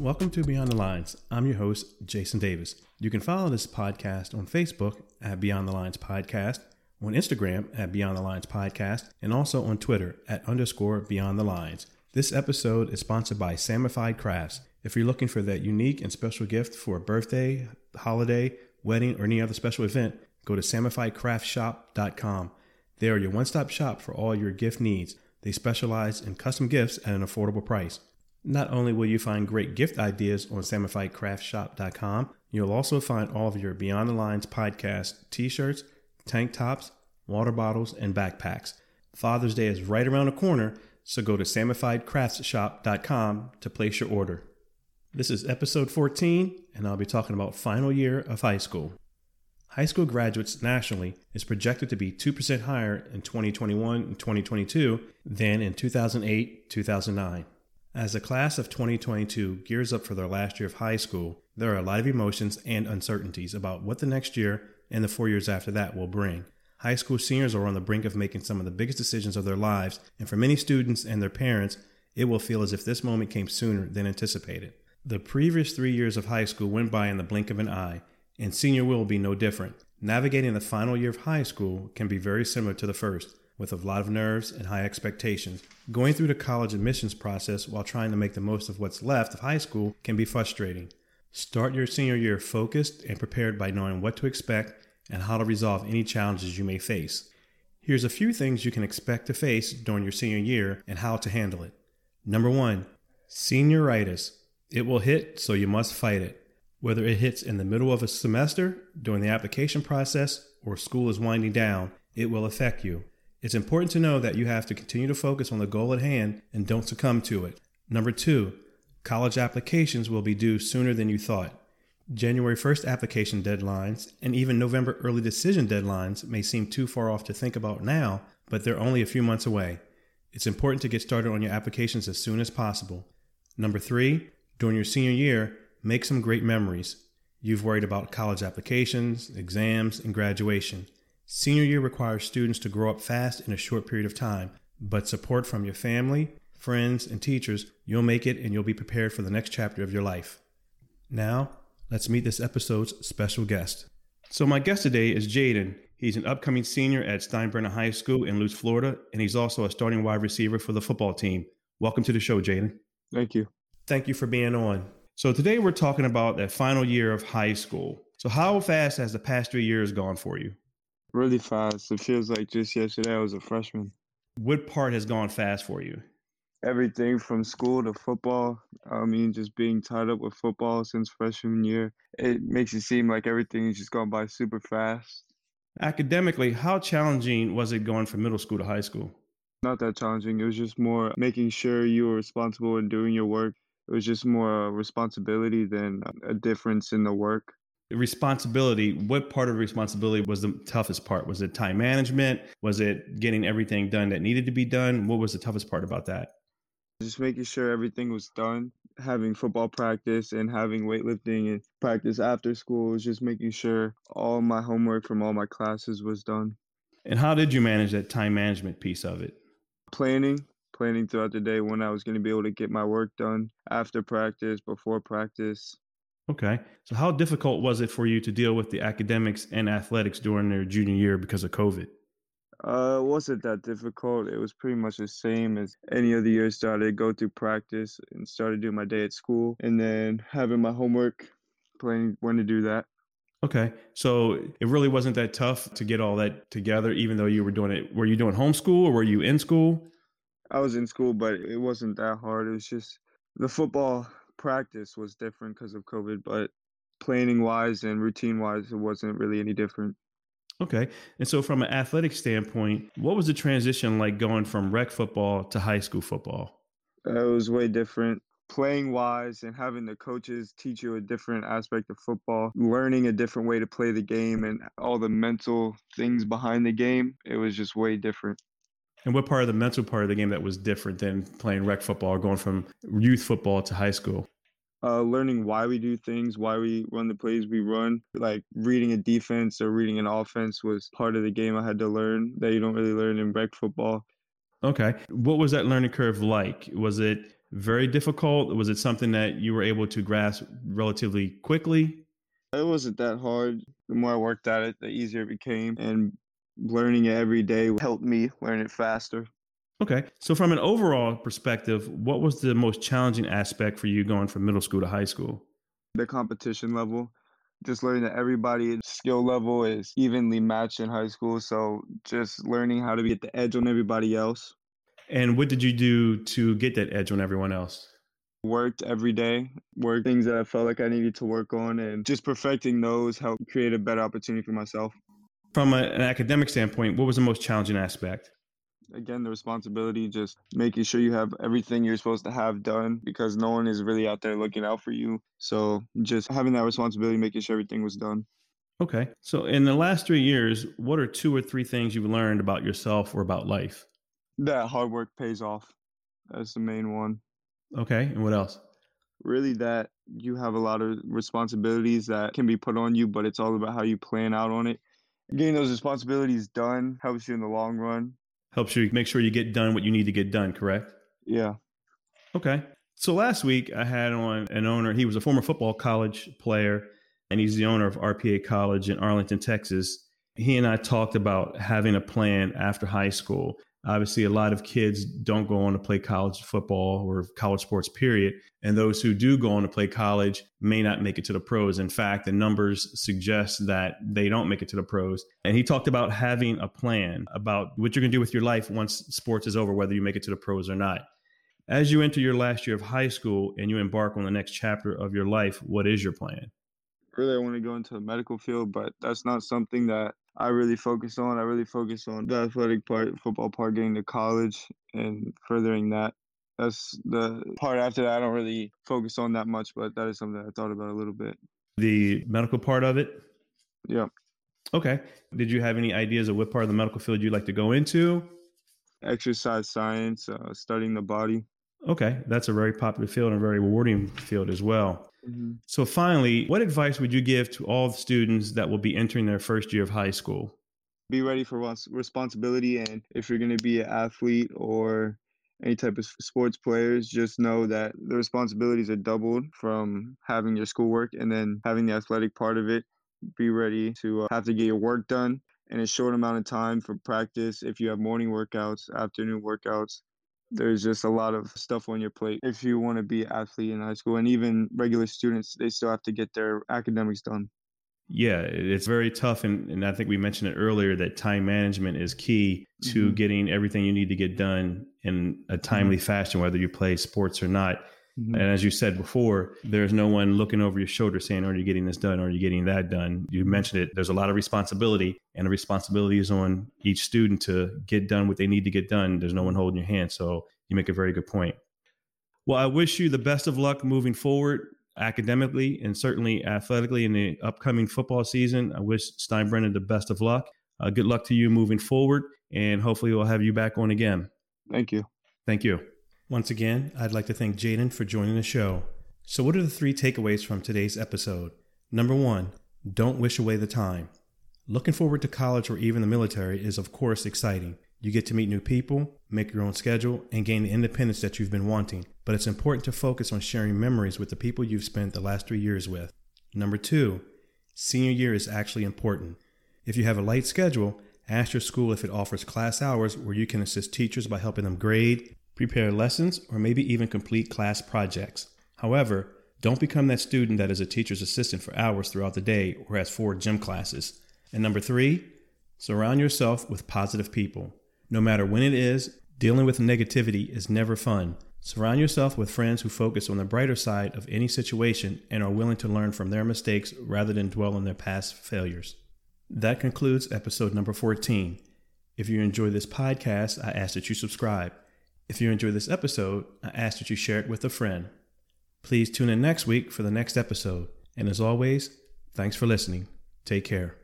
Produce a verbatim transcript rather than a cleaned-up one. Welcome to Beyond the Lines. I'm your host, Jason Davis. You can follow this podcast on Facebook at Beyond the Lines Podcast, on Instagram at Beyond the Lines Podcast, and also on Twitter at underscore Beyond the Lines. This episode is sponsored by Samified Crafts. If you're looking for that unique and special gift for a birthday, holiday, wedding, or any other special event, go to Samified Craft Shop dot com. They are your one-stop shop for all your gift needs. They specialize in custom gifts at an affordable price. Not only will you find great gift ideas on Samified Craft Shop dot com, you'll also find all of your Beyond the Lines podcast t-shirts, tank tops, water bottles, and backpacks. Father's Day is right around the corner, so go to Samified Crafts Shop dot com to place your order. This is episode fourteen, and I'll be talking about final year of high school. High school graduates nationally is projected to be two percent higher in twenty twenty-one and twenty twenty-two than in two thousand eight, two thousand nine. As the class of twenty twenty-two gears up for their last year of high school, there are a lot of emotions and uncertainties about what the next year and the four years after that will bring. High school seniors are on the brink of making some of the biggest decisions of their lives, and for many students and their parents, it will feel as if this moment came sooner than anticipated. The previous three years of high school went by in the blink of an eye, and senior will be no different. Navigating the final year of high school can be very similar to the first, with a lot of nerves and high expectations. Going through the college admissions process while trying to make the most of what's left of high school can be frustrating. Start your senior year focused and prepared by knowing what to expect and how to resolve any challenges you may face. Here's a few things you can expect to face during your senior year and how to handle it. Number one, senioritis. It will hit, so you must fight it. Whether it hits in the middle of a semester, during the application process, or school is winding down, it will affect you. It's important to know that you have to continue to focus on the goal at hand and don't succumb to it. Number two, college applications will be due sooner than you thought. January first application deadlines and even November early decision deadlines may seem too far off to think about now, but they're only a few months away. It's important to get started on your applications as soon as possible. Number three, during your senior year, make some great memories. You've worried about college applications, exams, and graduation. Senior year requires students to grow up fast in a short period of time, but support from your family, friends, and teachers, you'll make it and you'll be prepared for the next chapter of your life. Now, let's meet this episode's special guest. So my guest today is Jaden. He's an upcoming senior at Steinbrenner High School in Lutz, Florida, and he's also a starting wide receiver for the football team. Welcome to the show, Jaden. Thank you. Thank you for being on. So today we're talking about that final year of high school. So how fast has the past three years gone for you? Really fast. It feels like just yesterday I was a freshman. What part has gone fast for you? Everything from school to football. I mean, just being tied up with football since freshman year. It makes it seem like everything is just gone by super fast. Academically, how challenging was it going from middle school to high school? Not that challenging. It was just more making sure you were responsible and doing your work. It was just more a responsibility than a difference in the work. Responsibility. What part of responsibility was the toughest part? Was it time management? Was it getting everything done that needed to be done? What was the toughest part about that? Just making sure everything was done. Having football practice and having weightlifting and practice after school was just making sure all my homework from all my classes was done. And how did you manage that time management piece of it? Planning. Planning throughout the day when I was going to be able to get my work done after practice, before practice. Okay. So how difficult was it for you to deal with the academics and athletics during their junior year because of COVID? Uh, it wasn't that difficult. It was pretty much the same as any other year. Started to go through practice and started doing my day at school and then having my homework, planning when to do that. Okay. So it really wasn't that tough to get all that together, even though you were doing it. Were you doing homeschool or were you in school? I was in school, but it wasn't that hard. It was just the football practice was different because of COVID, but planning wise and routine wise, it wasn't really any different. Okay. And so from an athletic standpoint, what was the transition like going from rec football to high school football? Uh, it was way different. playing wise and having the coaches teach you a different aspect of football, learning a different way to play the game and all the mental things behind the game, it was just way different. And what part of the mental part of the game that was different than playing rec football, going from youth football to high school? Uh, learning why we do things, why we run the plays we run, like reading a defense or reading an offense was part of the game I had to learn that you don't really learn in rec football. Okay. What was that learning curve like? Was it very difficult? Was it something that you were able to grasp relatively quickly? It wasn't that hard. The more I worked at it, the easier it became. And learning it every day helped me learn it faster. Okay. So from an overall perspective, what was the most challenging aspect for you going from middle school to high school? The competition level. Just learning that everybody's skill level is evenly matched in high school. So just learning how to get the edge on everybody else. And what did you do to get that edge on everyone else? Worked every day, worked things that I felt like I needed to work on, and just perfecting those helped create a better opportunity for myself. From a, an academic standpoint, what was the most challenging aspect? Again, the responsibility, just making sure you have everything you're supposed to have done because no one is really out there looking out for you. So just having that responsibility, making sure everything was done. Okay. So in the last three years, what are two or three things you've learned about yourself or about life? That hard work pays off. That's the main one. Okay. And what else? Really that you have a lot of responsibilities that can be put on you, but it's all about how you plan out on it. Getting those responsibilities done helps you in the long run. Helps you make sure you get done what you need to get done, correct? Yeah. Okay. So last week I had on an owner. He was a former football college player, and he's the owner of R P A College in Arlington, Texas. He and I talked about having a plan after high school. Obviously, a lot of kids don't go on to play college football or college sports, period. And those who do go on to play college may not make it to the pros. In fact, the numbers suggest that they don't make it to the pros. And he talked about having a plan about what you're going to do with your life once sports is over, whether you make it to the pros or not. As you enter your last year of high school and you embark on the next chapter of your life, what is your plan? Really, I want to go into the medical field, but that's not something that I really focus on. I really focus on the athletic part, football part, getting to college and furthering that. That's the part after that I don't really focus on that much, but that is something that I thought about a little bit. The medical part of it? Yeah. Okay. Did you have any ideas of what part of the medical field you'd like to go into? Exercise science, uh, studying the body. Okay. That's a very popular field and a very rewarding field as well. Mm-hmm. So finally, what advice would you give to all the students that will be entering their first year of high school? Be ready for responsibility. And if you're going to be an athlete or any type of sports players, just know that the responsibilities are doubled from having your schoolwork and then having the athletic part of it. Be ready to have to get your work done in a short amount of time for practice. If you have morning workouts, afternoon workouts. There's just a lot of stuff on your plate if you want to be an athlete in high school. And even regular students, they still have to get their academics done. Yeah, it's very tough. And, and I think we mentioned it earlier that time management is key to mm-hmm. getting everything you need to get done in a timely mm-hmm. fashion, whether you play sports or not. Mm-hmm. And as you said before, there's no one looking over your shoulder saying, are you getting this done? Are you getting that done? You mentioned it. There's a lot of responsibility, and the responsibility is on each student to get done what they need to get done. There's no one holding your hand. So you make a very good point. Well, I wish you the best of luck moving forward academically and certainly athletically in the upcoming football season. I wish Steinbrenner the best of luck. Uh, good luck to you moving forward, and hopefully we'll have you back on again. Thank you. Thank you. Once again, I'd like to thank Jaden for joining the show. So what are the three takeaways from today's episode? Number one, don't wish away the time. Looking forward to college or even the military is, of course, exciting. You get to meet new people, make your own schedule, and gain the independence that you've been wanting. But it's important to focus on sharing memories with the people you've spent the last three years with. Number two, senior year is actually important. If you have a light schedule, ask your school if it offers class hours where you can assist teachers by helping them grade, prepare lessons, or maybe even complete class projects. However, don't become that student that is a teacher's assistant for hours throughout the day or has four gym classes. And number three, surround yourself with positive people. No matter when it is, dealing with negativity is never fun. Surround yourself with friends who focus on the brighter side of any situation and are willing to learn from their mistakes rather than dwell on their past failures. That concludes episode number fourteen. If you enjoy this podcast, I ask that you subscribe. If you enjoyed this episode, I ask that you share it with a friend. Please tune in next week for the next episode. And as always, thanks for listening. Take care.